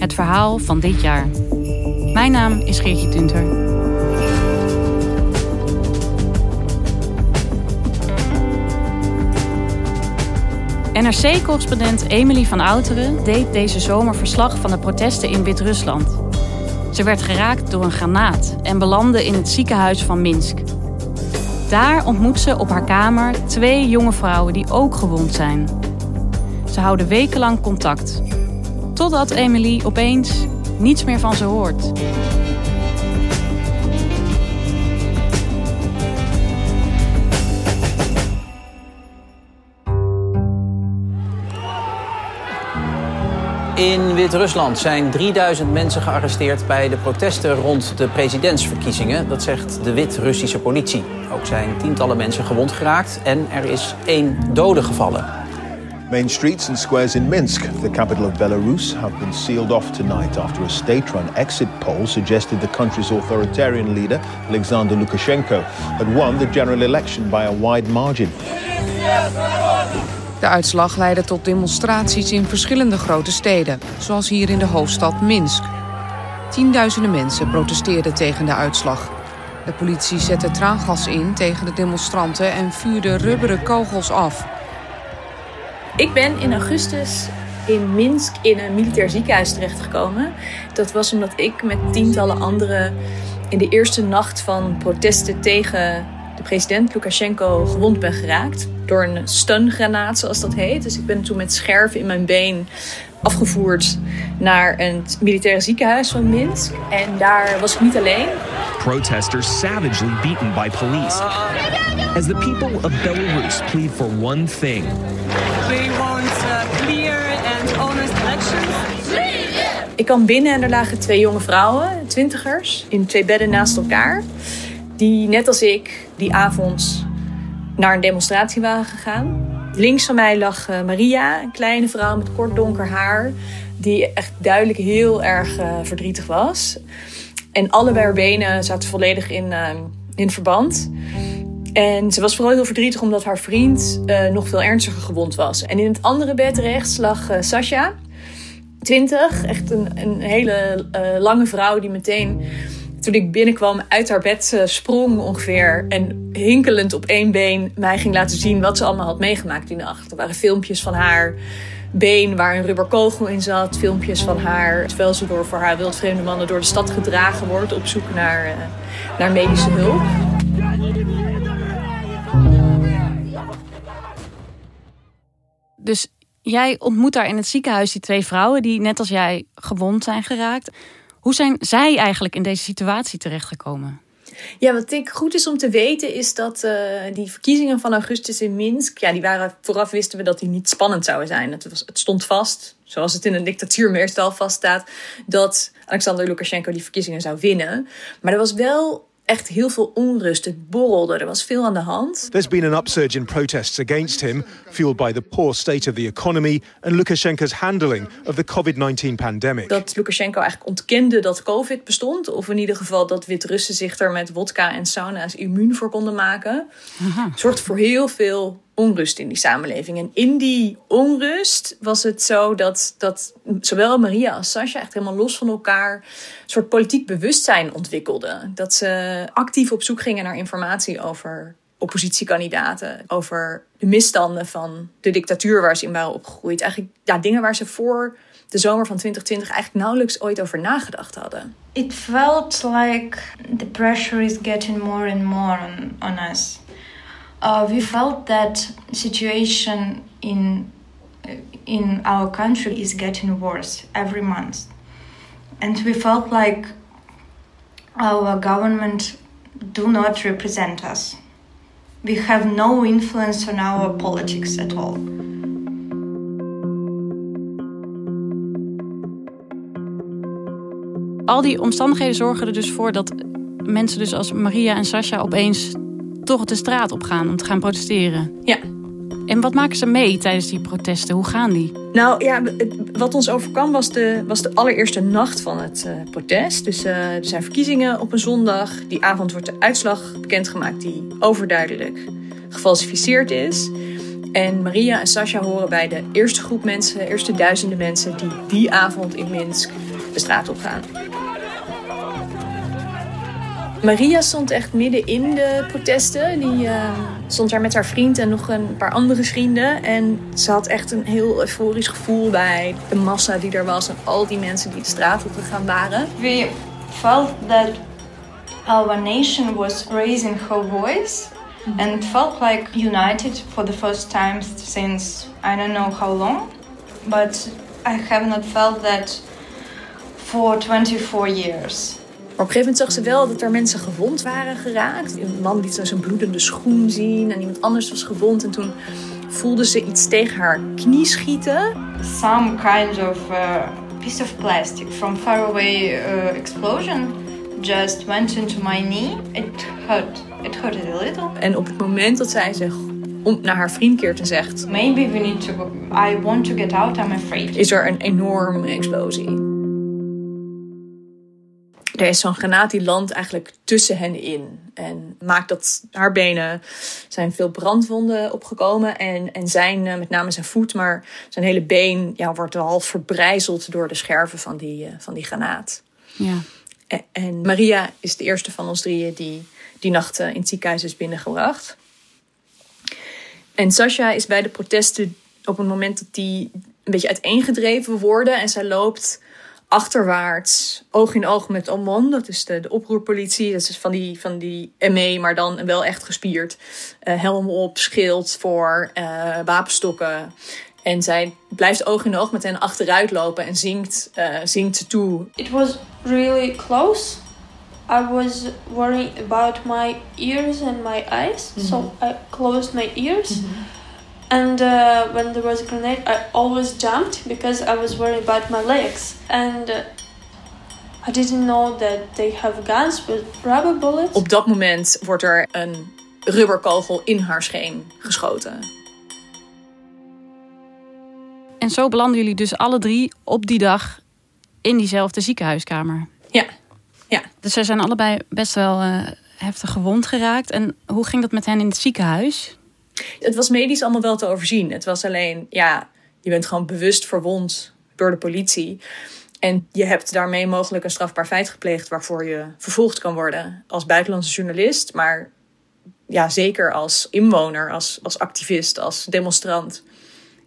het verhaal van dit jaar. Mijn naam is Geertje Tunter. NRC-correspondent Emily van Outeren deed deze zomer verslag van de protesten in Wit-Rusland. Ze werd geraakt door een granaat en belandde in het ziekenhuis van Minsk. Daar ontmoet ze op haar kamer 2 jonge vrouwen die ook gewond zijn. Ze houden wekenlang contact. Totdat Emily opeens niets meer van ze hoort. In Wit-Rusland zijn 3000 mensen gearresteerd bij de protesten rond de presidentsverkiezingen. Dat zegt de Wit-Russische politie. Ook zijn tientallen mensen gewond geraakt en er is 1 dode gevallen. Main streets and squares in Minsk, the capital of Belarus, have been sealed off tonight after a state-run exit poll suggested the country's authoritarian leader, Alexander Lukashenko, had won the general election by a wide margin. De uitslag leidde tot demonstraties in verschillende grote steden, zoals hier in de hoofdstad Minsk. Tienduizenden mensen protesteerden tegen de uitslag. De politie zette traangas in tegen de demonstranten en vuurde rubberen kogels af. Ik ben in augustus in Minsk in een militair ziekenhuis terechtgekomen. Dat was omdat ik met tientallen anderen in de eerste nacht van protesten tegen de president Lukashenko gewond ben geraakt. Door een stungranaat, zoals dat heet. Dus ik ben toen met scherven in mijn been afgevoerd naar het militaire ziekenhuis van Minsk. En daar was ik niet alleen. Protesters savagely beaten by police. As the people of Belarus plead for one thing. We want clear and honest elections. Ik kwam binnen en er lagen 2 jonge vrouwen, 20ers, in 2 bedden naast elkaar. Die net als ik die avond naar een demonstratie waren gegaan. Links van mij lag Maria, een kleine vrouw met kort donker haar, die echt duidelijk heel erg verdrietig was. En allebei haar benen zaten volledig in verband. En ze was vooral heel verdrietig omdat haar vriend nog veel ernstiger gewond was. En in het andere bed rechts lag Sasha, 20. Echt een hele lange vrouw die meteen, toen ik binnenkwam, uit haar bed sprong ongeveer. En hinkelend op 1 been mij ging laten zien wat ze allemaal had meegemaakt die nacht. Er waren filmpjes van haar been waar een rubberkogel in zat. Filmpjes van haar, terwijl ze door voor haar wildvreemde mannen door de stad gedragen wordt op zoek naar medische hulp. Dus jij ontmoet daar in het ziekenhuis die 2 vrouwen die net als jij gewond zijn geraakt. Hoe zijn zij eigenlijk in deze situatie terechtgekomen? Ja, wat ik goed is om te weten is dat die verkiezingen van augustus in Minsk, ja, die waren, vooraf wisten we dat die niet spannend zouden zijn. Het stond vast, zoals het in een dictatuur meestal vaststaat, dat Alexander Lukashenko die verkiezingen zou winnen. Maar er was wel echt heel veel onrust, het borrelde, er was veel aan de hand. There's been an upsurge in protests against him, fueled by the poor state of the economy and Lukashenko's handling of the COVID-19 pandemic. Dat Lukashenko eigenlijk ontkende dat COVID bestond, of in ieder geval dat Wit-Russen zich er met wodka en sauna's immuun voor konden maken. Zorgt voor heel veel onrust in die samenleving. En in die onrust was het zo dat zowel Maria als Sasha echt helemaal los van elkaar een soort politiek bewustzijn ontwikkelden. Dat ze actief op zoek gingen naar informatie over oppositiekandidaten, over de misstanden van de dictatuur waar ze in waren opgegroeid. Eigenlijk ja, dingen waar ze voor de zomer van 2020 eigenlijk nauwelijks ooit over nagedacht hadden. It felt like the pressure is getting more and more on us. We felt that situation in our country is getting worse every month. And we felt like our government do not represent us. We have no influence on our politics at all. Al die omstandigheden zorgen er dus voor dat mensen dus als Maria en Sasha opeens toch de straat op gaan om te gaan protesteren. Ja. En wat maken ze mee tijdens die protesten? Hoe gaan die? Nou ja, wat ons overkwam was de allereerste nacht van het protest. Dus er zijn verkiezingen op een zondag. Die avond wordt de uitslag bekendgemaakt die overduidelijk gefalsificeerd is. En Maria en Sasha horen bij de eerste groep mensen, de eerste duizenden mensen die avond in Minsk de straat op gaan. Maria stond echt midden in de protesten. Die stond daar met haar vriend en nog een paar andere vrienden. En ze had echt een heel euforisch gevoel bij de massa die er was en al die mensen die de straat op gegaan waren. We felt that our nation was raising her voice. And it felt like united for the first time since I don't know how long. But I have not felt that for 24 years. Maar op een gegeven moment zag ze wel dat er mensen gewond waren geraakt. Een man liet zijn bloedende schoen zien en iemand anders was gewond. En toen voelde ze iets tegen haar knie schieten. Some kind of piece of plastic from faraway explosion just went into my knee. It hurt a little. En op het moment dat zij zich naar haar vriend keert en zegt... Maybe we need to go. I want to get out, I'm afraid. Is er een enorme explosie. Er is zo'n granaat die landt eigenlijk tussen hen in. En maakt dat haar benen... zijn veel brandwonden opgekomen. En zijn, met name zijn voet, maar zijn hele been... Ja, wordt half verbrijzeld door de scherven van die granaat. Ja. En Maria is de eerste van ons drieën die die nacht in het ziekenhuis is binnengebracht. En Sasha is bij de protesten op het moment dat die een beetje uiteengedreven worden. En zij loopt... achterwaarts, oog in oog met OMON, dat is de oproerpolitie. Dat is van die ME, maar dan wel echt gespierd. Helm op, schild voor, wapenstokken. En zij blijft oog in oog met hen achteruit lopen en zingt ze toe. It was really close. I was worried about my ears and my eyes. Mm-hmm. So I closed my ears. Mm-hmm. And when there was a grenade, I always jumped because I was worried about my legs. And I didn't know that they have guns with rubber bullets. Op dat moment wordt er een rubberkogel in haar scheen geschoten. En zo belanden jullie dus alle drie op die dag in diezelfde ziekenhuiskamer. Ja. Dus zij zijn allebei best wel heftig gewond geraakt. En hoe ging dat met hen in het ziekenhuis? Het was medisch allemaal wel te overzien. Het was alleen, ja, je bent gewoon bewust verwond door de politie. En je hebt daarmee mogelijk een strafbaar feit gepleegd... waarvoor je vervolgd kan worden als buitenlandse journalist. Maar ja, zeker als inwoner, als activist, als demonstrant...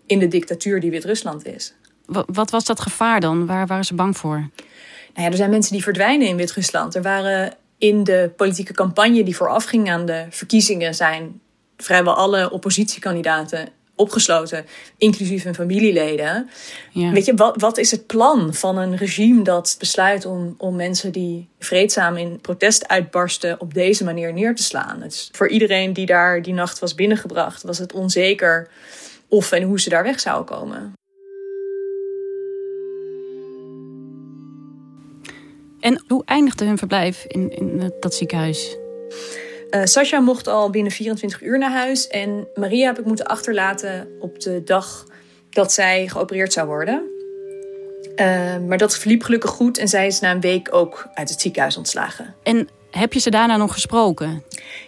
in de dictatuur die Wit-Rusland is. Wat was dat gevaar dan? Waar waren ze bang voor? Nou ja, er zijn mensen die verdwijnen in Wit-Rusland. Er waren in de politieke campagne die voorafging aan de verkiezingen... zijn vrijwel alle oppositiekandidaten opgesloten, inclusief hun familieleden. Ja. Weet je, wat is het plan van een regime dat besluit om mensen die vreedzaam in protest uitbarsten op deze manier neer te slaan? Dus voor iedereen die daar die nacht was binnengebracht, was het onzeker of en hoe ze daar weg zouden komen. En hoe eindigde hun verblijf in dat ziekenhuis? Sasha mocht al binnen 24 uur naar huis. En Maria heb ik moeten achterlaten op de dag dat zij geopereerd zou worden. Maar dat verliep gelukkig goed. En zij is na een week ook uit het ziekenhuis ontslagen. En heb je ze daarna nog gesproken?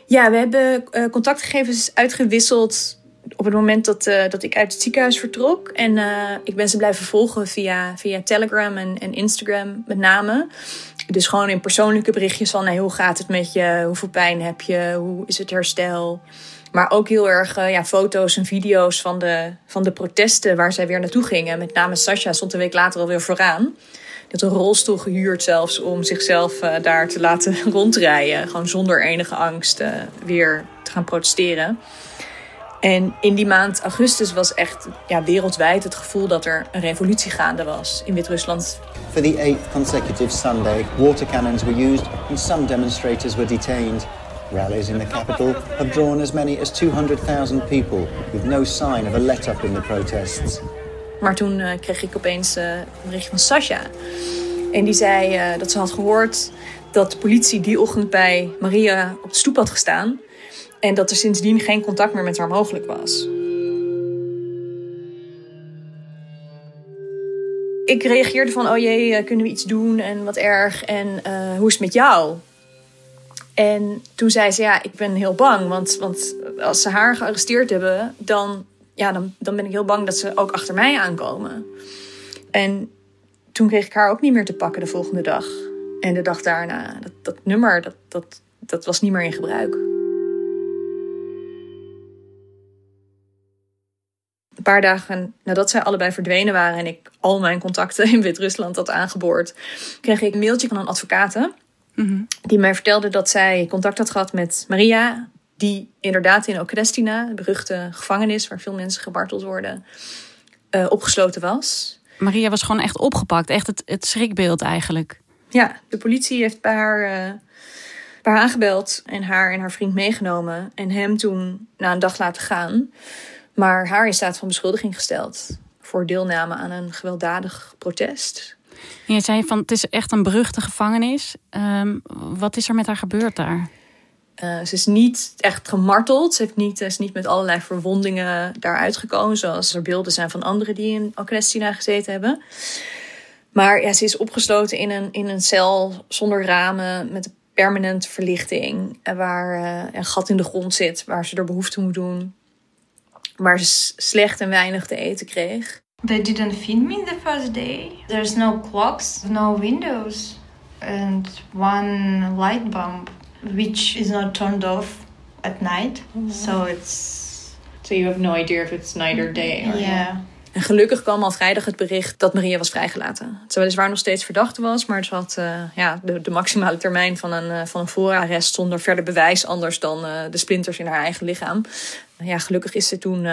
Ja, we hebben contactgegevens uitgewisseld... op het moment dat ik uit het ziekenhuis vertrok. En ik ben ze blijven volgen via Telegram en Instagram met name. Dus gewoon in persoonlijke berichtjes van... hoe gaat het met je? Hoeveel pijn heb je? Hoe is het herstel? Maar ook heel erg foto's en video's van de protesten... waar zij weer naartoe gingen. Met name Sasha stond een week later alweer vooraan. Die had een rolstoel gehuurd zelfs om zichzelf daar te laten rondrijden. Gewoon zonder enige angst weer te gaan protesteren. En in die maand augustus was echt wereldwijd het gevoel dat er een revolutie gaande was in Wit-Rusland. For the eighth consecutive Sunday, water cannons were used and some demonstrators were detained. Rallies in the capital have drawn as many as 200,000 people with no sign of a let-up in the protests. Maar toen kreeg ik opeens een bericht van Sasha. En die zei dat ze had gehoord dat de politie die ochtend bij Maria op de stoep had gestaan. En dat er sindsdien geen contact meer met haar mogelijk was. Ik reageerde van, oh jee, kunnen we iets doen en wat erg. En hoe is het met jou? En toen zei ze, ja, ik ben heel bang. Want als ze haar gearresteerd hebben, dan ben ik heel bang dat ze ook achter mij aankomen. En toen kreeg ik haar ook niet meer te pakken de volgende dag. En de dag daarna, dat nummer, dat was niet meer in gebruik. Een paar dagen nadat zij allebei verdwenen waren en ik al mijn contacten in Wit-Rusland had aangeboord, kreeg ik een mailtje van een advocate. Mm-hmm. Die mij vertelde dat zij contact had gehad met Maria, die inderdaad in Okadestina, de beruchte gevangenis waar veel mensen gemarteld worden, opgesloten was. Maria was gewoon echt opgepakt, echt het schrikbeeld eigenlijk. Ja, de politie heeft bij haar aangebeld en haar en haar vriend meegenomen en hem toen na een dag laten gaan. Maar haar in staat van beschuldiging gesteld voor deelname aan een gewelddadig protest. En je zei van, het is echt een beruchte gevangenis. Wat is er met haar gebeurd daar? Ze is niet echt gemarteld. Ze is niet met allerlei verwondingen daaruit gekomen. Zoals er beelden zijn van anderen die in Okadestina gezeten hebben. Maar ja, ze is opgesloten in een cel zonder ramen met een permanente verlichting. Waar een gat in de grond zit waar ze er behoefte moet doen. Waar ze slecht en weinig te eten kreeg. They didn't feed me the first day. There's no clocks, no windows, and one light bulb, which is not turned off at night. Mm-hmm. So you have no idea if it's night or day. Or yeah. En gelukkig kwam al vrijdag het bericht dat Maria was vrijgelaten. Ze weliswaar nog steeds verdachte was, maar ze had de maximale termijn van een voorarrest zonder verder bewijs anders dan de splinters in haar eigen lichaam. Ja, gelukkig is ze toen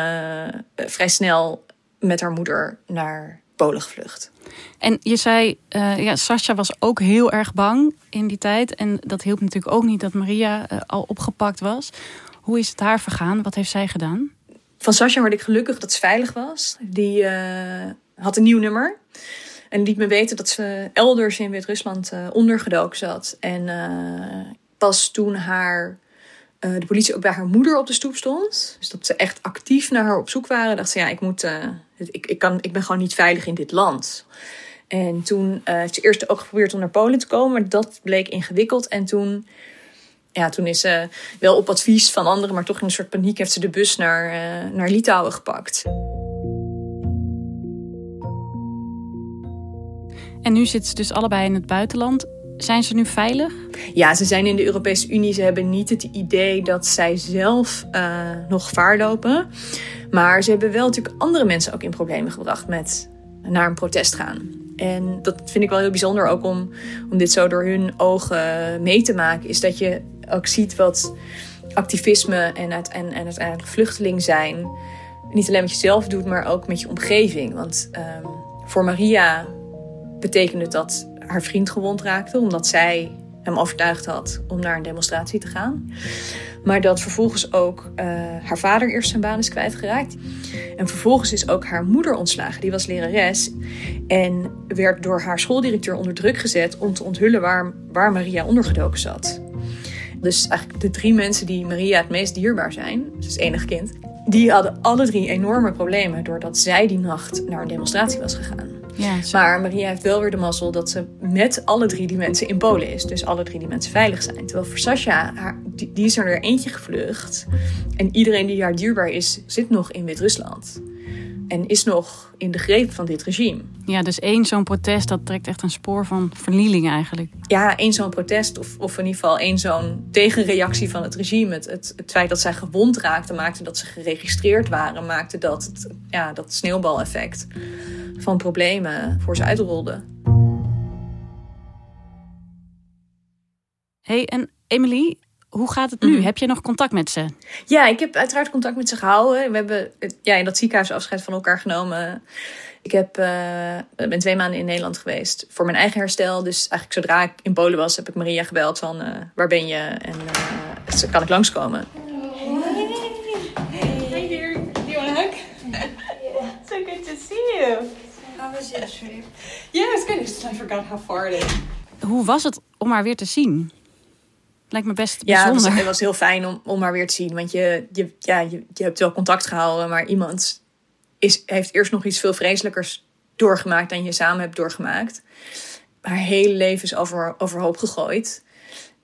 vrij snel met haar moeder naar Polen gevlucht. En je zei, Sasha was ook heel erg bang in die tijd. En dat hielp natuurlijk ook niet dat Maria al opgepakt was. Hoe is het haar vergaan? Wat heeft zij gedaan? Van Sasha hoorde ik gelukkig dat ze veilig was. Die had een nieuw nummer. En liet me weten dat ze elders in Wit-Rusland ondergedoken zat. En pas toen haar... de politie ook bij haar moeder op de stoep stond. Dus dat ze echt actief naar haar op zoek waren. Dacht ze, ja, ik ben gewoon niet veilig in dit land. En toen heeft ze eerst ook geprobeerd om naar Polen te komen. Maar dat bleek ingewikkeld. En toen is ze wel op advies van anderen, maar toch in een soort paniek, heeft ze de bus naar Litouwen gepakt. En nu zitten ze dus allebei in het buitenland. Zijn ze nu veilig? Ja, ze zijn in de Europese Unie. Ze hebben niet het idee dat zij zelf nog gevaar lopen. Maar ze hebben wel natuurlijk andere mensen ook in problemen gebracht met naar een protest gaan. En dat vind ik wel heel bijzonder ook om dit zo door hun ogen mee te maken. Is dat je ook ziet wat activisme en uiteindelijk vluchteling zijn niet alleen met jezelf doet, maar ook met je omgeving. Want voor Maria betekende dat haar vriend gewond raakte, omdat zij hem overtuigd had om naar een demonstratie te gaan. Maar dat vervolgens ook haar vader eerst zijn baan is kwijtgeraakt. En vervolgens is ook haar moeder ontslagen. Die was lerares en werd door haar schooldirecteur onder druk gezet om te onthullen waar Maria ondergedoken zat. Dus eigenlijk de 3 mensen die Maria het meest dierbaar zijn, ze is enig kind, die hadden alle 3 enorme problemen doordat zij die nacht naar een demonstratie was gegaan. Ja, maar Maria heeft wel weer de mazzel dat ze met alle 3 die mensen in Polen is. Dus alle 3 die mensen veilig zijn. Terwijl voor Sasha, die is er weer eentje gevlucht. En iedereen die haar dierbaar is, zit nog in Wit-Rusland. En is nog in de greep van dit regime. Ja, dus 1 zo'n protest, dat trekt echt een spoor van vernieling eigenlijk. Ja, 1 zo'n protest of in ieder geval 1 zo'n tegenreactie van het regime. Het feit dat zij gewond raakten, maakte dat ze geregistreerd waren. Maakte dat dat sneeuwbaleffect van problemen voor ze uitrolde. Hey, en Emily, hoe gaat het nu? Heb je nog contact met ze? Ja, ik heb uiteraard contact met ze gehouden. We hebben in dat ziekenhuis afscheid van elkaar genomen. Ik ben 2 maanden in Nederland geweest voor mijn eigen herstel. Dus eigenlijk zodra ik in Polen was, heb ik Maria gebeld van waar ben je? En kan ik langskomen? Hey dear, do you want a hug? So good to see you. How was your trip? Yeah, it's good. Just I forgot how far it is. Hoe was het om haar weer te zien? Lijkt me best bijzonder. Ja, het was heel fijn om haar weer te zien. Want je hebt wel contact gehouden, maar iemand heeft eerst nog iets veel vreselijkers doorgemaakt dan je samen hebt doorgemaakt. Haar hele leven is overhoop gegooid.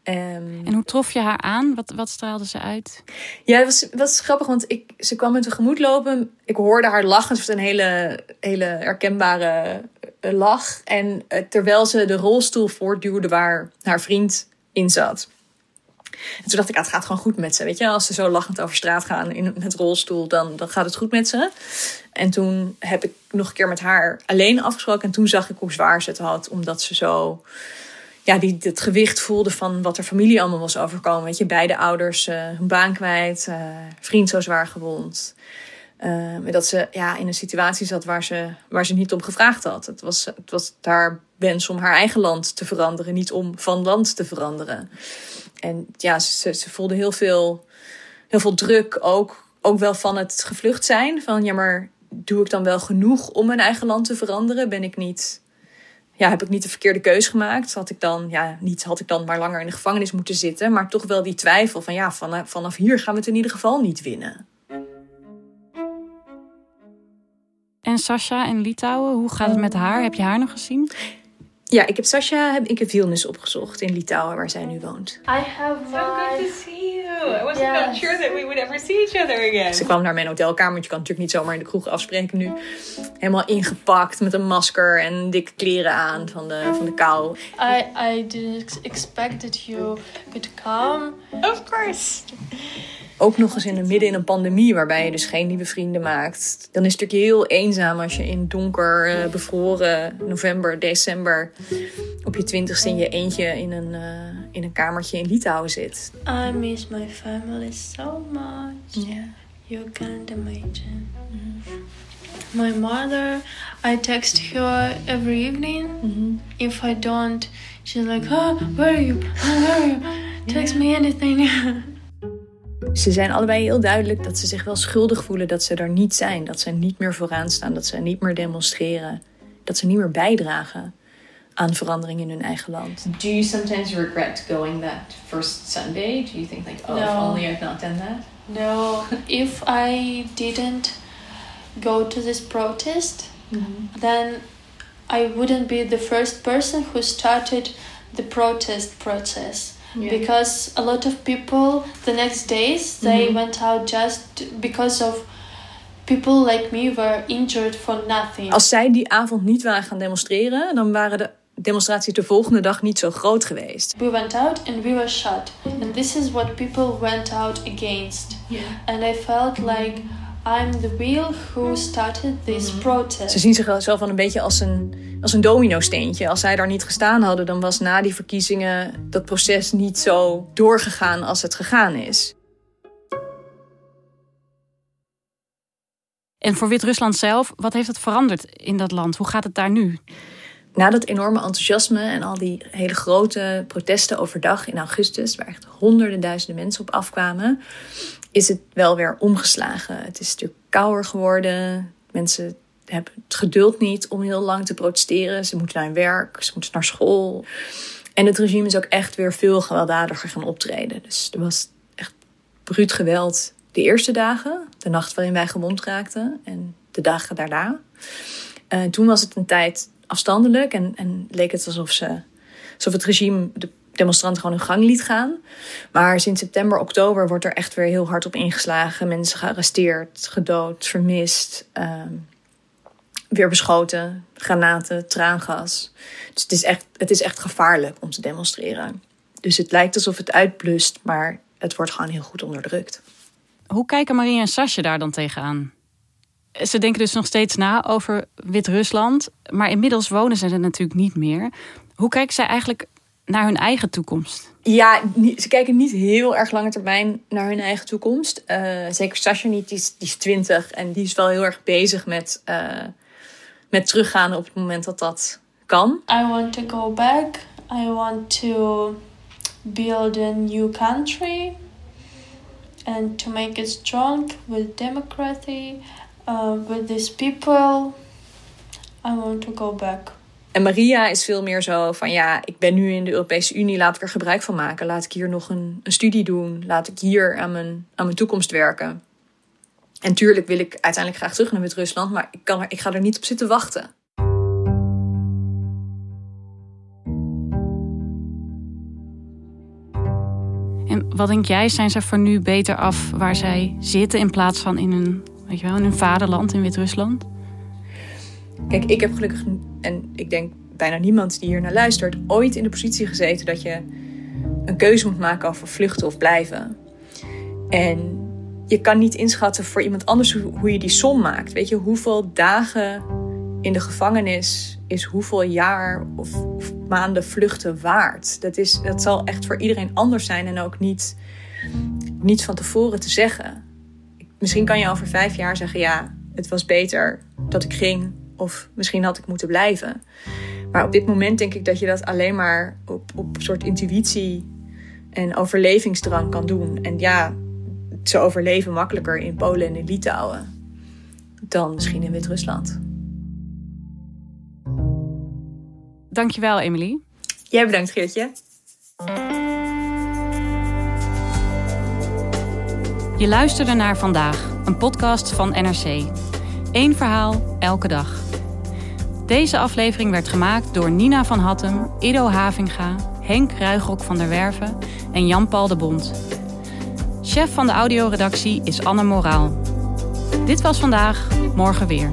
En hoe trof je haar aan? Wat straalde ze uit? Ja, het was grappig, want ze kwam me tegemoet lopen. Ik hoorde haar lachen. Het was een hele, hele herkenbare lach. En terwijl ze de rolstoel voortduwde waar haar vriend in zat. En toen dacht ik, het gaat gewoon goed met ze. Weet je, als ze zo lachend over straat gaan met rolstoel, dan gaat het goed met ze. En toen heb ik nog een keer met haar alleen afgesproken. En toen zag ik hoe zwaar ze het had, omdat ze zo... Ja, het gewicht voelde van wat haar familie allemaal was overkomen. Weet je, beide ouders hun baan kwijt, vriend zo zwaar gewond. Dat ze in een situatie zat waar ze niet om gevraagd had. Het was haar wens om haar eigen land te veranderen, niet om van land te veranderen. En ja, ze voelde heel veel druk, ook wel van het gevlucht zijn. Van ja, maar doe ik dan wel genoeg om mijn eigen land te veranderen? Ben ik niet... Ja, heb ik niet de verkeerde keus gemaakt? Had ik dan maar langer in de gevangenis moeten zitten. Maar toch wel die twijfel van vanaf hier gaan we het in ieder geval niet winnen. En Sasha in Litouwen, hoe gaat het met haar? Heb je haar nog gezien? Ja, ik heb Sasha, ik heb Vilnis opgezocht in Litouwen, waar zij nu woont. Good to see you. I wasn't even sure that we would ever see each other again. Ze kwam naar mijn hotelkamer, want je kan natuurlijk niet zomaar in de kroeg afspreken nu. Helemaal ingepakt met een masker en dikke kleren aan van de kou. I didn't expect that you could come. Of course. Ook nog eens midden in een pandemie, waarbij je dus geen nieuwe vrienden maakt. Dan is het natuurlijk heel eenzaam als je in donker, bevroren november, december op je 20ste in je eentje in een kamertje in Litouwen zit. I miss my family so much. Yeah. You can't imagine. Mm-hmm. My mother, I text her every evening. Mm-hmm. If I don't, she's like, where are you? Text me anything. Ze zijn allebei heel duidelijk dat ze zich wel schuldig voelen dat ze er niet zijn. Dat ze niet meer vooraan staan, dat ze niet meer demonstreren. Dat ze niet meer bijdragen aan verandering in hun eigen land. Do you sometimes regret going that first Sunday? Do you think like, oh, no. If only I'd not done that? No, if I didn't go to this protest, mm-hmm. then I wouldn't be the first person who started the protest process. Yeah. Because a lot of people the next days they mm-hmm. went out just because of people like me were injured for nothing. Als zij die avond niet waren gaan demonstreren, dan waren de demonstraties de volgende dag niet zo groot geweest. We went out and we were shot. And this is what people went out against. Yeah. And I felt like I'm the wheel who started this mm-hmm. protest. Ze zien zichzelf wel een beetje als een domino-steentje. Als zij daar niet gestaan hadden, dan was na die verkiezingen dat proces niet zo doorgegaan als het gegaan is. En voor Wit-Rusland zelf, wat heeft het veranderd in dat land? Hoe gaat het daar nu? Na dat enorme enthousiasme en al die hele grote protesten overdag in augustus, waar echt honderden duizenden mensen op afkwamen, is het wel weer omgeslagen. Het is natuurlijk kouder geworden. Mensen hebben het geduld niet om heel lang te protesteren. Ze moeten naar hun werk, ze moeten naar school. En het regime is ook echt weer veel gewelddadiger gaan optreden. Dus er was echt bruut geweld de eerste dagen. De nacht waarin wij gewond raakten en de dagen daarna. Toen was het een tijd afstandelijk en leek het alsof het regime de demonstranten gewoon hun gang liet gaan. Maar sinds september, oktober wordt er echt weer heel hard op ingeslagen. Mensen gearresteerd, gedood, vermist, weer beschoten, granaten, traangas. Dus het is echt gevaarlijk om te demonstreren. Dus het lijkt alsof het uitblust, maar het wordt gewoon heel goed onderdrukt. Hoe kijken Maria en Sasha daar dan tegenaan? Ze denken dus nog steeds na over Wit-Rusland, maar inmiddels wonen ze er natuurlijk niet meer. Hoe kijken zij eigenlijk naar hun eigen toekomst? Ja, ze kijken niet heel erg lange termijn naar hun eigen toekomst. Zeker Sasha niet, die is 20 en die is wel heel erg bezig met teruggaan op het moment dat kan. I want to go back. I want to build a new country and to make it strong with democracy, with these people. I want to go back. En Maria is veel meer zo van ja, ik ben nu in de Europese Unie, laat ik er gebruik van maken. Laat ik hier nog een studie doen. Laat ik hier aan mijn toekomst werken. En tuurlijk wil ik uiteindelijk graag terug naar Wit-Rusland, maar ik ga er niet op zitten wachten. En wat denk jij, zijn ze voor nu beter af waar zij zitten in plaats van in hun, weet je wel, in hun vaderland, in Wit-Rusland? Kijk, ik heb gelukkig, en ik denk bijna niemand die hier naar luistert, ooit in de positie gezeten dat je een keuze moet maken over vluchten of blijven. En je kan niet inschatten voor iemand anders hoe je die som maakt. Weet je, hoeveel dagen in de gevangenis is hoeveel jaar of maanden vluchten waard. Dat zal echt voor iedereen anders zijn en ook niet van tevoren te zeggen. Misschien kan je over 5 jaar zeggen, ja, het was beter dat ik ging. Of misschien had ik moeten blijven. Maar op dit moment denk ik dat je dat alleen maar op een soort intuïtie en overlevingsdrang kan doen. En ja, ze overleven makkelijker in Polen en in Litouwen dan misschien in Wit-Rusland. Dankjewel, Emily. Jij bedankt, Geertje. Je luisterde naar Vandaag, een podcast van NRC. Eén verhaal, elke dag. Deze aflevering werd gemaakt door Nina van Hattem, Ido Havinga, Henk Ruigrok van der Werven en Jan-Paul de Bond. Chef van de audioredactie is Anne Moraal. Dit was Vandaag, morgen weer.